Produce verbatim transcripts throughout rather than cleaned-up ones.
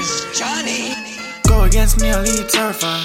Here's Johnny. Go against me, I'll leave you terrified.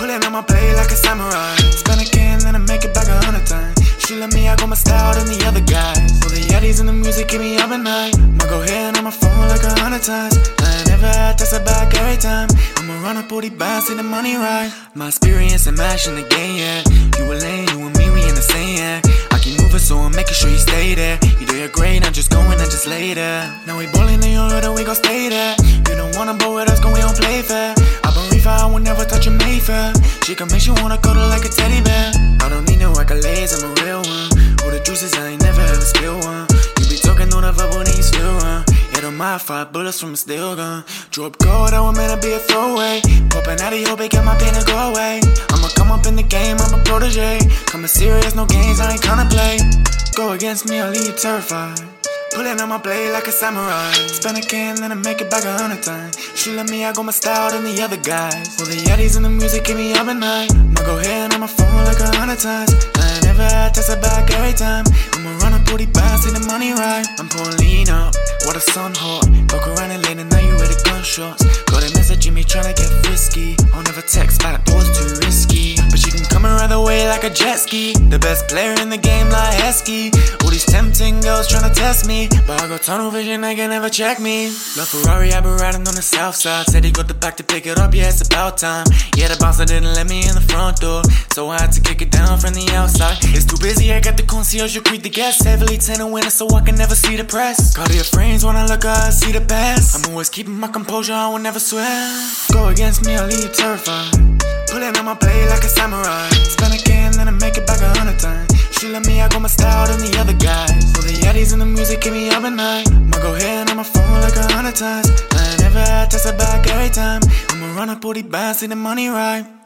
Pulling on my blade like a samurai. Spend a can and I make it back a hundred times. She let me, I got my style than the other guys. Well, the Yetis and the music keep me up at night. I'ma go here and I'ma fall like a hundred times. I ain't never had to sit back every time. I'ma run up all the bars, see the money right. My experience and mash in the game, yeah. You a lame, you and me, we in the same, yeah. I keep moving, so I'm making sure you stay there. You do your great, I'm just going and just lay there. Now we ballin' in your hood and we gon' stay there. You don't wanna bowl with us, gon' we don't play fair. I believe I will never touch a Mayfair. She can make you wanna cuddle like a teddy bear. I don't need no accolades, I'm a real one. All the juices, I ain't never ever spill one. You be talking on a verbal, then you still run. Hit on my five bullets from a steel gun. Drop gold, I was meant to be a throwaway. Poppin' out of hope it get my pain to go away. I'ma come up in the game, I'm a protege. Coming serious, no games, I ain't gonna play. Go against me, I'll leave you terrified. Pullin' on my blade like a samurai. Spend a can and I make it back a hundred times. She let me, I got my style than the other guys. Well, the Yetis and the music keep me up at night. I'ma go here and I'ma fall like a hundred times. I ain't never had to sit back every time. I'ma run up all the bars, see the money right. I'm pouring lean up, water sun hot. Walk around and late and now you with the gunshots. Got a message in me tryna get frisky. I'll never text back, boy's too risky. But she can come around the way like a jet ski. The best player in the game like Heskey. All these tempting girls tryna test me, but I got tunnel vision, they can never check me. Love Ferrari, I been riding on the south side. Said he got the pack to pick it up, yeah, it's about time. Yeah, the bouncer didn't let me in the front door, so I had to kick it down from the outside. It's too busy, I got the concierge, you greet the guests. Heavily tinted windows so I can never see the press. Cartier frames, when I look out, I see the best. I'm always keeping my composure, I will never swear. Go against me, I'll leave you terrified. Pulling on my blade like a samurai. Spend a can, then I make it back a hundred times. She let me, I got my style than the other guys. Well, the Yetis and the music keep me up at night. I'ma go here and I'ma fall like a hundred times. I ain't never had to sit back every time. I'ma run up all the bars, see the money right.